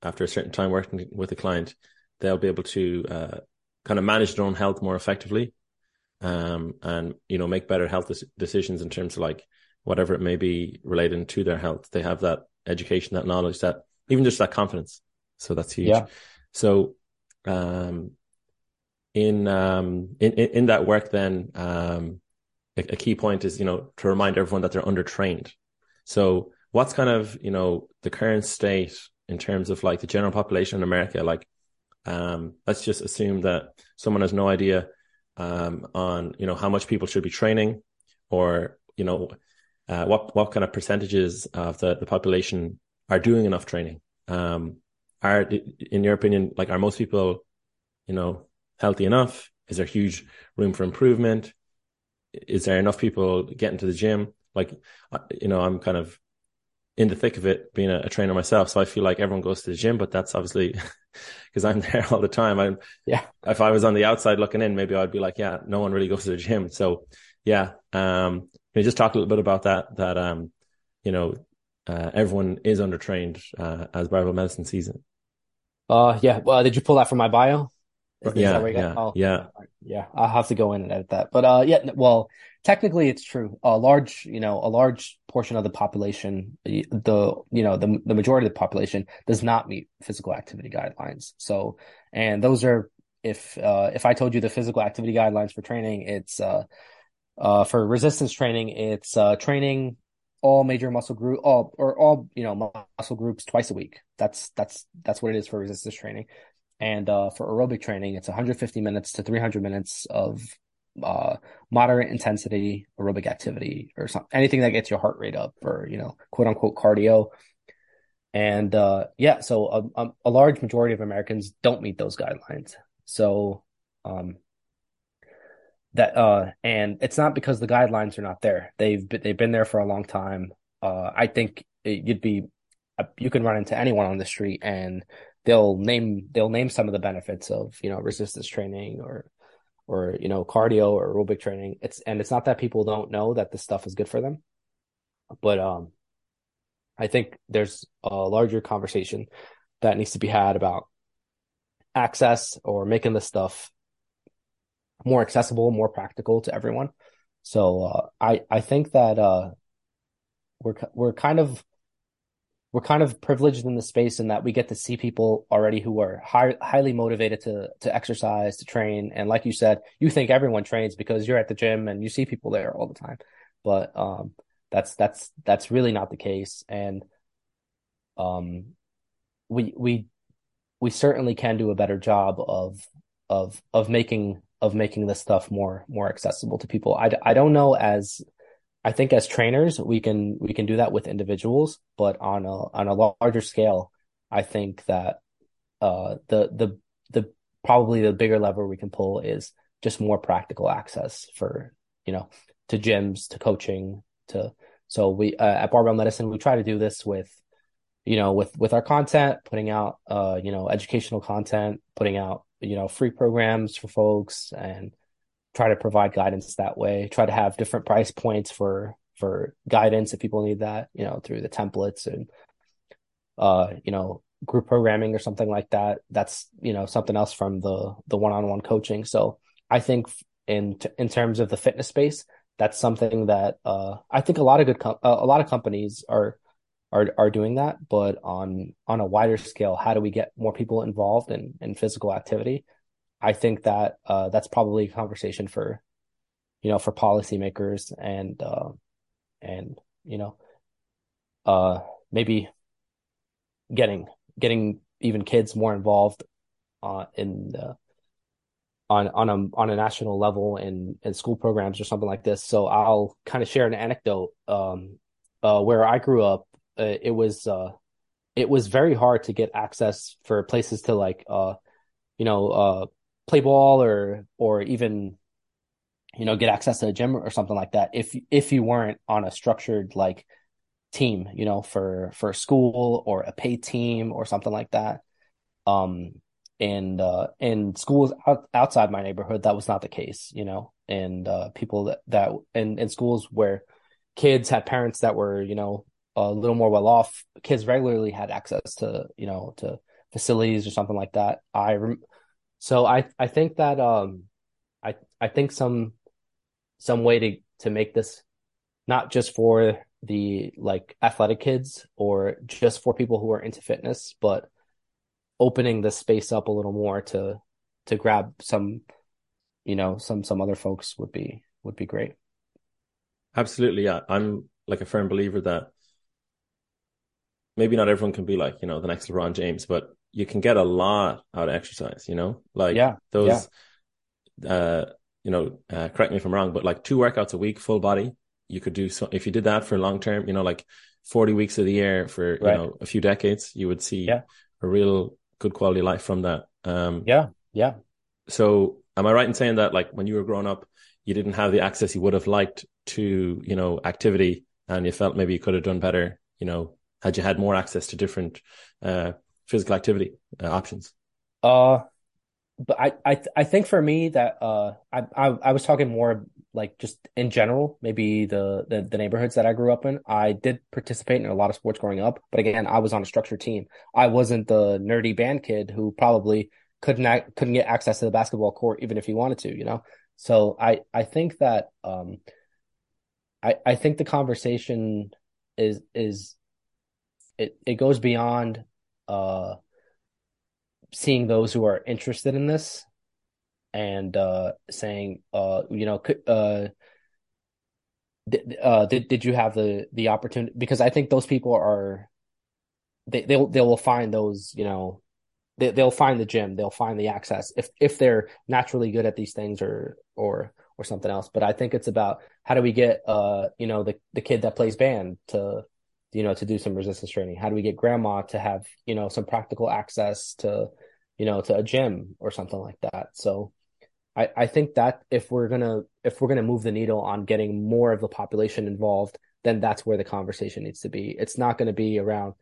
after a certain time working with a client, they'll be able to uh, kind of manage their own health more effectively, um, and, you know, make better health decisions in terms of, like, whatever it may be related to their health. They have that education, that knowledge, that even just that confidence. So that's huge. Yeah. So um, in, um, in in that work, then um, a, a key point is, you know, to remind everyone that they're undertrained. So what's kind of, you know, the current state in terms of, like, the general population in America? Like, Um, let's just assume that someone has no idea, um, on, you know, how much people should be training, or, you know, uh, what, what kind of percentages of the, the population are doing enough training. Um, are, in your opinion, like, are most people, you know, healthy enough? Is there huge room for improvement? Is there enough people getting to the gym? Like, you know, I'm kind of in the thick of it, being a, a trainer myself. So I feel like everyone goes to the gym, but that's obviously because I'm there all the time. I'm, yeah. If I was on the outside looking in, maybe I'd be like, yeah, no one really goes to the gym. So yeah. Um, can you just talk a little bit about that, that, um, you know, uh, everyone is undertrained, uh, as Barbell Medicine sees it. Uh, yeah. Well, did you pull that from my bio? Is, yeah. Is yeah, oh, yeah. Yeah. I'll have to go in and edit that, but, uh, yeah, well, technically it's true. A large, you know, a large portion of the population, the, you know, the, the majority of the population does not meet physical activity guidelines. So, and those are, if, uh, if I told you the physical activity guidelines for training, it's, uh, uh, for resistance training, it's, uh, training all major muscle group, all, or all, you know, muscle groups twice a week. That's, that's, that's what it is for resistance training. And uh, for aerobic training, it's one hundred fifty minutes to three hundred minutes of uh, moderate intensity aerobic activity, or something, anything that gets your heart rate up, or, you know, quote unquote cardio. And uh, yeah, so a, a large majority of Americans don't meet those guidelines. So um, that uh, and it's not because the guidelines are not there. They've been, they've been there for a long time. Uh, I think you'd be you can run into anyone on the street and They'll name they'll name some of the benefits of, you know, resistance training or or you know cardio or aerobic training. It's and it's not that people don't know that this stuff is good for them, but um, I think there's a larger conversation that needs to be had about access, or making this stuff more accessible, more practical to everyone. So uh, I I think that uh, we're we're kind of. We're kind of privileged in the space in that we get to see people already who are high, highly motivated to to exercise, to train. And like you said, you think everyone trains because you're at the gym and you see people there all the time. But um, that's that's that's really not the case. And um, we we we certainly can do a better job of of of making of making this stuff more more accessible to people. I, I don't know as I think as trainers, we can we can do that with individuals, but on a on a larger scale, I think that uh, the the the probably the bigger lever we can pull is just more practical access for, you know, to gyms, to coaching, to so we uh, at Barbell Medicine we try to do this with, you know, with with our content, putting out uh, you know educational content, putting out you know free programs for folks, and try to provide guidance that way, try to have different price points for, for guidance if people need that, you know, through the templates and, uh, you know, group programming or something like that. That's, you know, something else from the, the one-on-one coaching. So I think in, t- in terms of the fitness space, that's something that, uh, I think a lot of good, com- a lot of companies are, are are doing that, but on on a wider scale, how do we get more people involved in in physical activity? I think that uh, that's probably a conversation for, you know, for policymakers and uh, and you know, uh, maybe getting getting even kids more involved uh, in the, on on a on a national level in in school programs or something like this. So I'll kind of share an anecdote. Um, uh, where I grew up, uh, it was uh, it was very hard to get access for places to like uh, you know uh, play ball or or even, you know, get access to a gym or something like that if if you weren't on a structured like team, you know, for for school or a paid team or something like that. Um, and uh, in schools out, outside my neighborhood, that was not the case, you know. And uh, people that that in in schools where kids had parents that were, you know, a little more well off, kids regularly had access to, you know, to facilities or something like that. I rem- so I I think that um I I think some some way to to make this not just for the like athletic kids or just for people who are into fitness, but opening the space up a little more to to grab some, you know, some some other folks would be would be great. Absolutely, yeah. I'm like a firm believer that maybe not everyone can be like, you know, the next LeBron James, but you can get a lot out of exercise, you know, like yeah, those, yeah. Uh, you know, uh, correct me if I'm wrong, but like two workouts a week, full body, you could do. So if you did that for long term, you know, like forty weeks of the year for, right. you know, a few decades, you would see yeah. a real good quality life from that. Um, yeah. Yeah. So am I right in saying that like when you were growing up, you didn't have the access you would have liked to, you know, activity, and you felt maybe you could have done better, you know, had you had more access to different uh, physical activity uh, options? Uh, but I, I, th- I think for me that uh, I, I, I was talking more like just in general, maybe the, the, the neighborhoods that I grew up in. I did participate in a lot of sports growing up, but again, I was on a structured team. I wasn't the nerdy band kid who probably couldn't ac- couldn't get access to the basketball court even if he wanted to, you know. So I, I think that um, I, I think the conversation is is. It it goes beyond uh, seeing those who are interested in this and uh, saying, uh, you know, could, uh, did, uh, did did you have the, the opportunity? Because I think those people are, they they they will find those, you know, they they'll find the gym, they'll find the access if if they're naturally good at these things or or or something else. But I think it's about how do we get, uh, you know, the the kid that plays band to, you know, to do some resistance training? How do we get grandma to have, you know, some practical access to, you know, to a gym or something like that? So I, I think that if we're going to, if we're going to move the needle on getting more of the population involved, then that's where the conversation needs to be. It's not going to be around,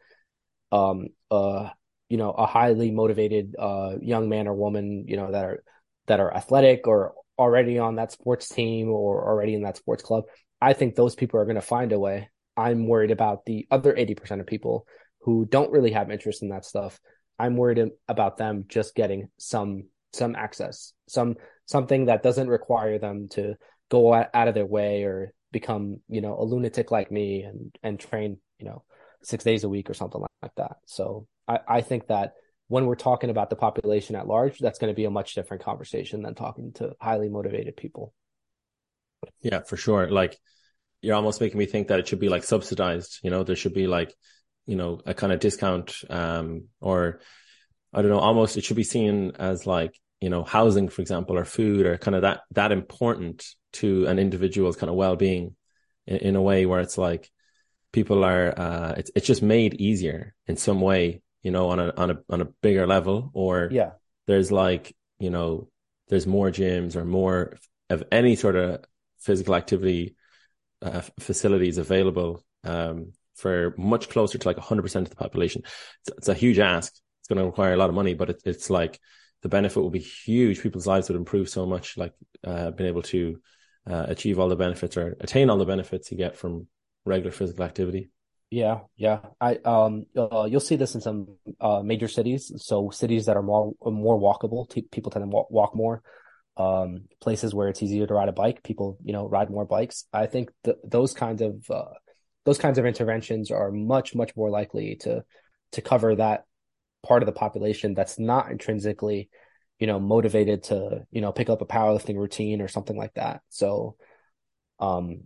um, uh, you know, a highly motivated uh, young man or woman, you know, that are, that are athletic or already on that sports team or already in that sports club. I think those people are going to find a way. I'm worried about the other eighty percent of people who don't really have interest in that stuff. I'm worried about them just getting some some access, some something that doesn't require them to go out of their way or become, you know, a lunatic like me and, and train, you know, six days a week or something like that. So I, I think that when we're talking about the population at large, that's going to be a much different conversation than talking to highly motivated people. Yeah, for sure. Like, you're almost making me think that it should be like subsidized, you know, there should be like, you know, a kind of discount, um, or I don't know, almost it should be seen as like, you know, housing, for example, or food or kind of that, that important to an individual's kind of well-being in, in a way where it's like people are, uh, it's, it's just made easier in some way, you know, on a, on a, on a bigger level, or yeah, there's like, you know, there's more gyms or more of any sort of physical activity Uh, facilities available um, for much closer to like one hundred percent of the population. It's, it's a huge ask. It's going to require a lot of money, but it, it's like the benefit will be huge. People's lives would improve so much, like uh, being able to uh, achieve all the benefits or attain all the benefits you get from regular physical activity. Yeah, yeah. I um, uh, you'll see this in some uh, major cities. So cities that are more more walkable, t- people tend to walk, walk more. Um, places where it's easier to ride a bike, people, you know, ride more bikes. I think th- those kinds of uh, those kinds of interventions are much, much more likely to to cover that part of the population that's not intrinsically, you know, motivated to, you know, pick up a powerlifting routine or something like that. So um,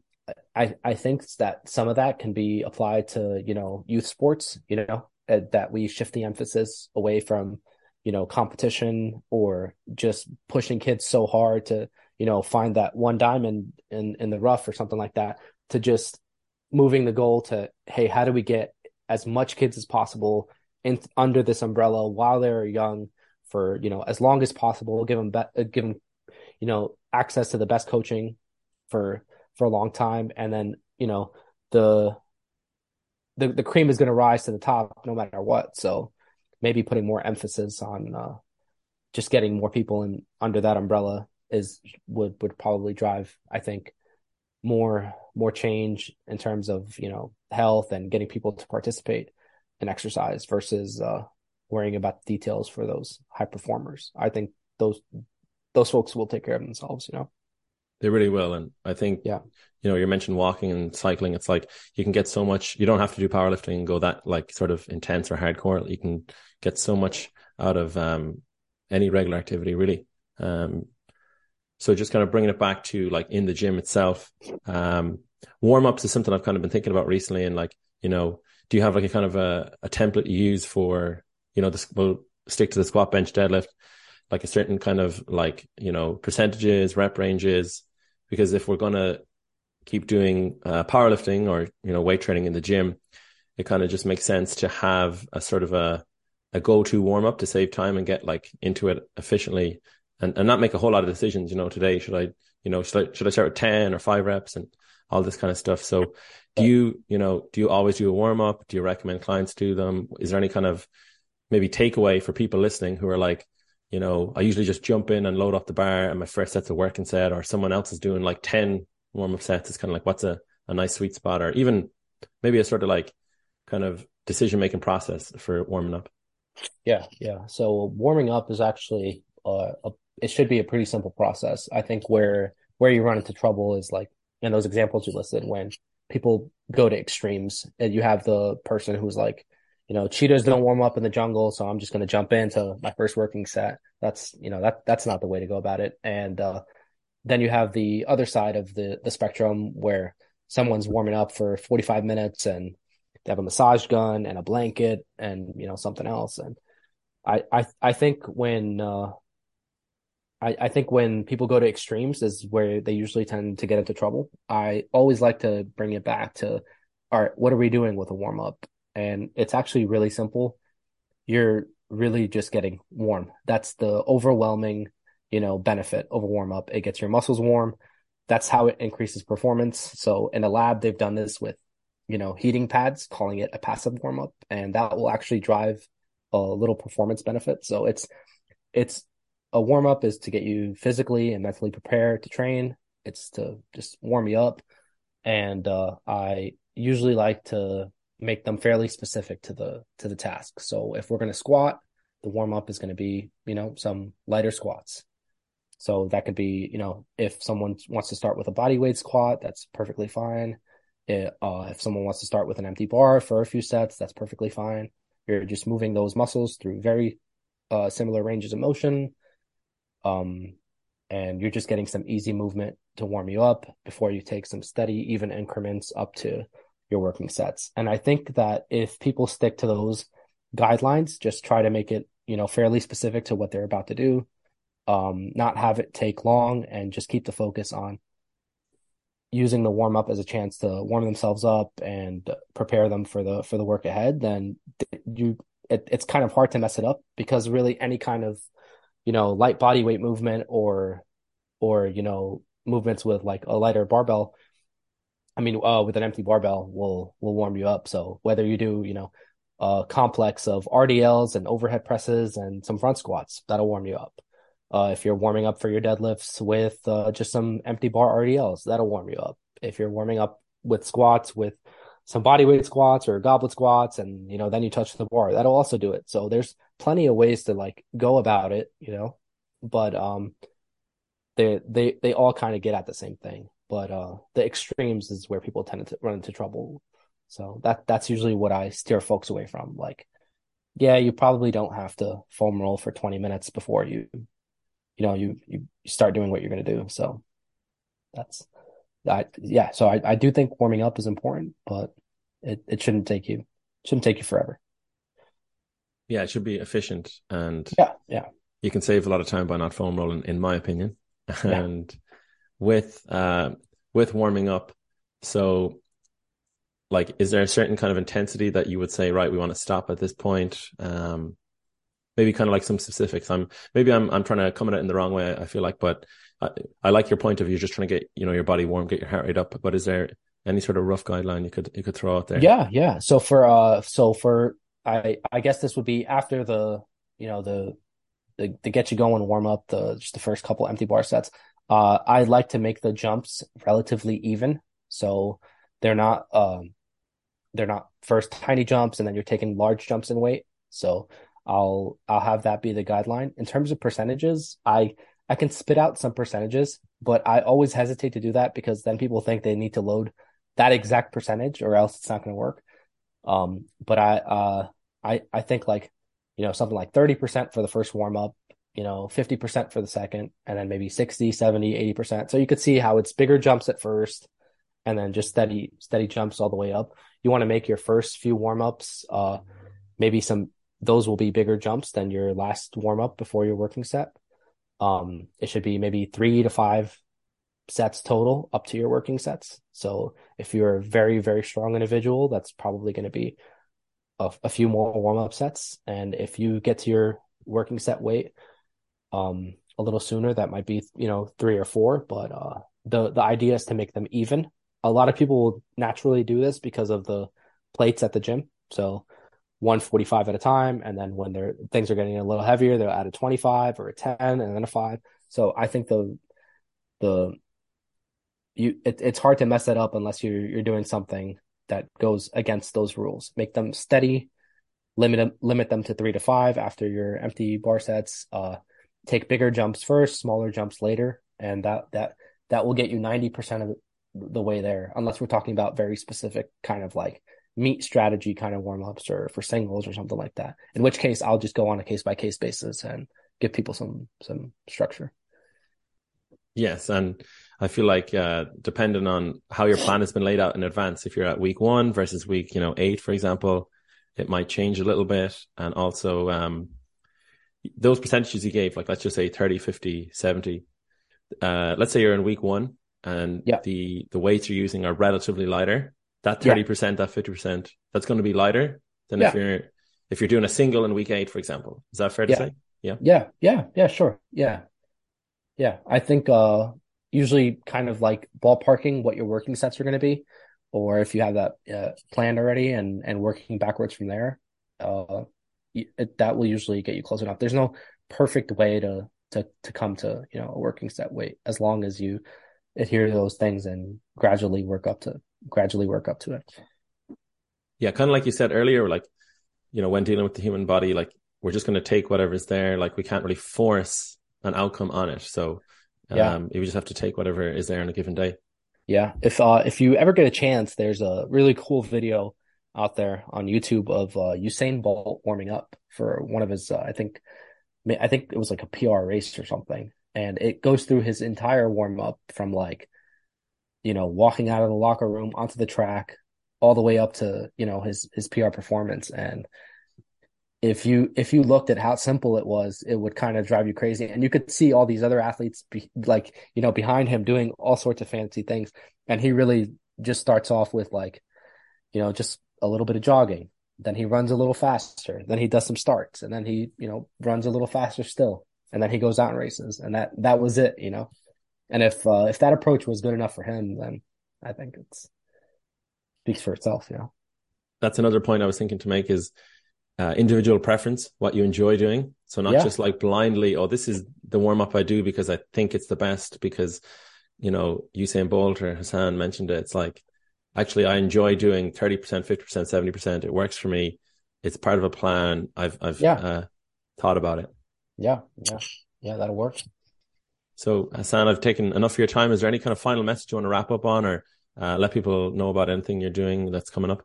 I, I think that some of that can be applied to, you know, youth sports, you know, that we shift the emphasis away from, you know, competition or just pushing kids so hard to, you know, find that one diamond in, in the rough or something like that, to just moving the goal to, hey, how do we get as much kids as possible in under this umbrella while they're young for, you know, as long as possible, give them, be- give them, you know, access to the best coaching for, for a long time. And then, you know, the, the, the cream is going to rise to the top no matter what. So maybe putting more emphasis on uh, just getting more people in under that umbrella is would, would probably drive, I think, more more change in terms of, you know, health and getting people to participate in exercise versus uh, worrying about the details for those high performers. I think those those folks will take care of themselves, you know. They really will. And I think, yeah, you know, you mentioned walking and cycling. It's like you can get so much, you don't have to do powerlifting and go that like sort of intense or hardcore. You can get so much out of um, any regular activity, really. Um, so just kind of bringing it back to like in the gym itself, um, warm-ups is something I've kind of been thinking about recently. And like, you know, do you have like a kind of a, a template you use for, you know, this, we'll stick to the squat, bench, deadlift, like a certain kind of like, you know, percentages, rep ranges? Because if we're going to keep doing uh, powerlifting or, you know, weight training in the gym, it kind of just makes sense to have a sort of a, a go-to warm-up to save time and get like into it efficiently and, and not make a whole lot of decisions, you know, today, should I, you know, should I, should I start with ten or five reps and all this kind of stuff. So do you, you know, do you always do a warm-up? Do you recommend clients do them? Is there any kind of maybe takeaway for people listening who are like, you know, I usually just jump in and load up the bar and my first set's a working set, or someone else is doing like ten warm-up sets. It's kind of like, what's a, a nice sweet spot, or even maybe a sort of like kind of decision-making process for warming up? Yeah. Yeah. So warming up is actually, uh, a, it should be a pretty simple process. I think where, where you run into trouble is like in those examples you listed, when people go to extremes and you have the person who's like, you know, cheetahs don't warm up in the jungle, so I'm just going to jump into my first working set. That's, you know, that that's not the way to go about it. And uh, then you have the other side of the, the spectrum where someone's warming up for forty-five minutes and they have a massage gun and a blanket and, you know, something else. And I I, I think when uh, I, I think when people go to extremes is where they usually tend to get into trouble. I always like to bring it back to, all right, what are we doing with a warm up? And it's actually really simple. You're really just getting warm. That's the overwhelming, you know, benefit of a warm up. It gets your muscles warm. That's how it increases performance. So in the lab, they've done this with, you know, heating pads, calling it a passive warm up, and that will actually drive a little performance benefit. So it's, it's a warm up is to get you physically and mentally prepared to train. It's to just warm you up. And uh, I usually like to make them fairly specific to the to the task. So if we're going to squat, the warm-up is going to be, you know, some lighter squats. So that could be, you know, if someone wants to start with a bodyweight squat, that's perfectly fine. It, uh, if someone wants to start with an empty bar for a few sets, that's perfectly fine. You're just moving those muscles through very uh, similar ranges of motion. Um, and you're just getting some easy movement to warm you up before you take some steady, even increments up to your working sets. And I think that if people stick to those guidelines, just try to make it, you know, fairly specific to what they're about to do, um, not have it take long, and just keep the focus on using the warm up as a chance to warm themselves up and prepare them for the, for the work ahead, then you, it, it's kind of hard to mess it up, because really any kind of, you know, light body weight movement or, or, you know, movements with like a lighter barbell, I mean, uh, with an empty barbell will will warm you up. So whether you do, you know, a complex of R D Ls and overhead presses and some front squats, that'll warm you up. Uh, if you're warming up for your deadlifts with uh, just some empty bar R D Ls, that'll warm you up. If you're warming up with squats with some bodyweight squats or goblet squats, and, you know, then you touch the bar, that'll also do it. So there's plenty of ways to like go about it, you know, but um, they they they all kind of get at the same thing. but uh, the extremes is where people tend to run into trouble. So that that's usually what I steer folks away from. Like, yeah, you probably don't have to foam roll for twenty minutes before you, you know, you, you start doing what you're going to do. So that's that. Yeah. So I, I do think warming up is important, but it, it shouldn't take you, shouldn't take you forever. Yeah. It should be efficient, and yeah, yeah, you can save a lot of time by not foam rolling, in my opinion. And yeah. with, uh, with warming up. So, like, is there a certain kind of intensity that you would say, right, we want to stop at this point? Um, maybe kind of like some specifics. I'm maybe I'm I'm trying to come at it in the wrong way, I feel like, but I, I like your point of view, just trying to get, you know, your body warm, get your heart rate up. But is there any sort of rough guideline you could you could throw out there? Yeah, yeah. So for uh, so for I I guess this would be after the you know the the, the get you going warm up, the just the first couple empty bar sets. Uh, I like to make the jumps relatively even, so they're not um. They're not first tiny jumps and then you're taking large jumps in weight. So I'll I'll have that be the guideline. In terms of percentages, I I can spit out some percentages, but I always hesitate to do that because then people think they need to load that exact percentage or else it's not going to work. Um, but I uh I I think like you know something like thirty percent for the first warm up, you know, fifty percent for the second, and then maybe sixty, seventy, eighty percent. So you could see how it's bigger jumps at first, and then just steady, steady jumps all the way up. You want to make your first few warm-ups, uh, maybe some, those will be bigger jumps than your last warm-up before your working set. Um, it should be maybe three to five sets total up to your working sets. So if you're a very, very strong individual, that's probably going to be a, a few more warm-up sets. And if you get to your working set weight um, a little sooner, that might be, you know, three or four, but uh, the, the idea is to make them even. A lot of people will naturally do this because of the plates at the gym. So one forty-five at a time. And then when they're, things are getting a little heavier, they'll add a twenty-five or a ten and then a five. So I think the, the, you, it, it's hard to mess that up unless you're, you're doing something that goes against those rules. Make them steady, limit, limit them to three to five after your empty bar sets, uh, take bigger jumps first, smaller jumps later. And that, that, that will get you ninety percent of it, the way there, unless we're talking about very specific kind of like meat strategy kind of warm-ups or for singles or something like that, in which case I'll just go on a case-by-case basis and give people some some structure. Yes, and I feel like uh depending on how your plan has been laid out in advance, if you're at week one versus week you know eight, for example, it might change a little bit. And also um those percentages you gave, like let's just say thirty, fifty, seventy, uh let's say you're in week one and yeah. the, the weights you're using are relatively lighter. That thirty percent, yeah. that fifty percent, that's going to be lighter than yeah. if you're if you're doing a single in week eight, for example. Is that fair yeah. to say? Yeah. Yeah. Yeah. Yeah. Sure. Yeah. Yeah. I think uh, usually kind of like ballparking what your working sets are going to be, or if you have that uh, planned already and, and working backwards from there, uh, it, that will usually get you close enough. There's no perfect way to, to, to come to, you know, a working set weight, as long as you adhere to those things and gradually work up to gradually work up to it. Yeah, kind of like you said earlier, like, you know, when dealing with the human body, like we're just going to take whatever's there. Like we can't really force an outcome on it. So um, yeah. you just have to take whatever is there on a given day. Yeah. If, uh, if you ever get a chance, there's a really cool video out there on YouTube of uh, Usain Bolt warming up for one of his, uh, I think, I think it was like a P R race or something. And it goes through his entire warm up from like, you know, walking out of the locker room onto the track, all the way up to, you know, his his P R performance. And if you if you looked at how simple it was, it would kind of drive you crazy. And you could see all these other athletes, be, like you know, behind him doing all sorts of fancy things. And he really just starts off with like, you know, just a little bit of jogging. Then he runs a little faster. Then he does some starts, and then he you know runs a little faster still. And then he goes out and races, and that, that was it, you know? And if, uh, if that approach was good enough for him, then I think it's speaks for itself, you know? That's another point I was thinking to make is, uh, individual preference, what you enjoy doing. So not yeah. just like blindly, oh, this is the warm up I do because I think it's the best because, you know, Usain Bolt or Hassan mentioned it. It's like, actually I enjoy doing thirty percent, fifty percent, seventy percent. It works for me. It's part of a plan. I've, I've, yeah. uh, thought about it. Yeah, yeah, yeah, that'll work. So Hassan, I've taken enough of your time. Is there any kind of final message you want to wrap up on, or uh, let people know about anything you're doing that's coming up?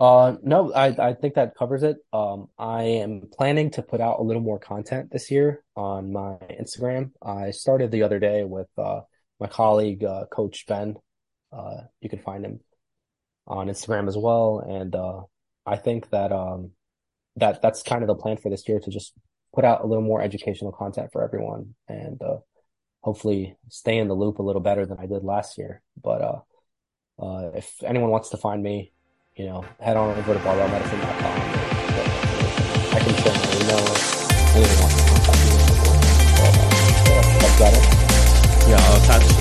Uh, no, I, I think that covers it. Um, I am planning to put out a little more content this year on my Instagram. I started the other day with uh, my colleague, uh, Coach Ben. Uh, you can find him on Instagram as well. And uh, I think that um, that that's kind of the plan for this year, to just put out a little more educational content for everyone, and uh, hopefully stay in the loop a little better than I did last year. But uh, uh, if anyone wants to find me, you know, head on over to barbell medicine dot com. I can certainly know anyone wants to contact me. That's better. Yeah, I'll attach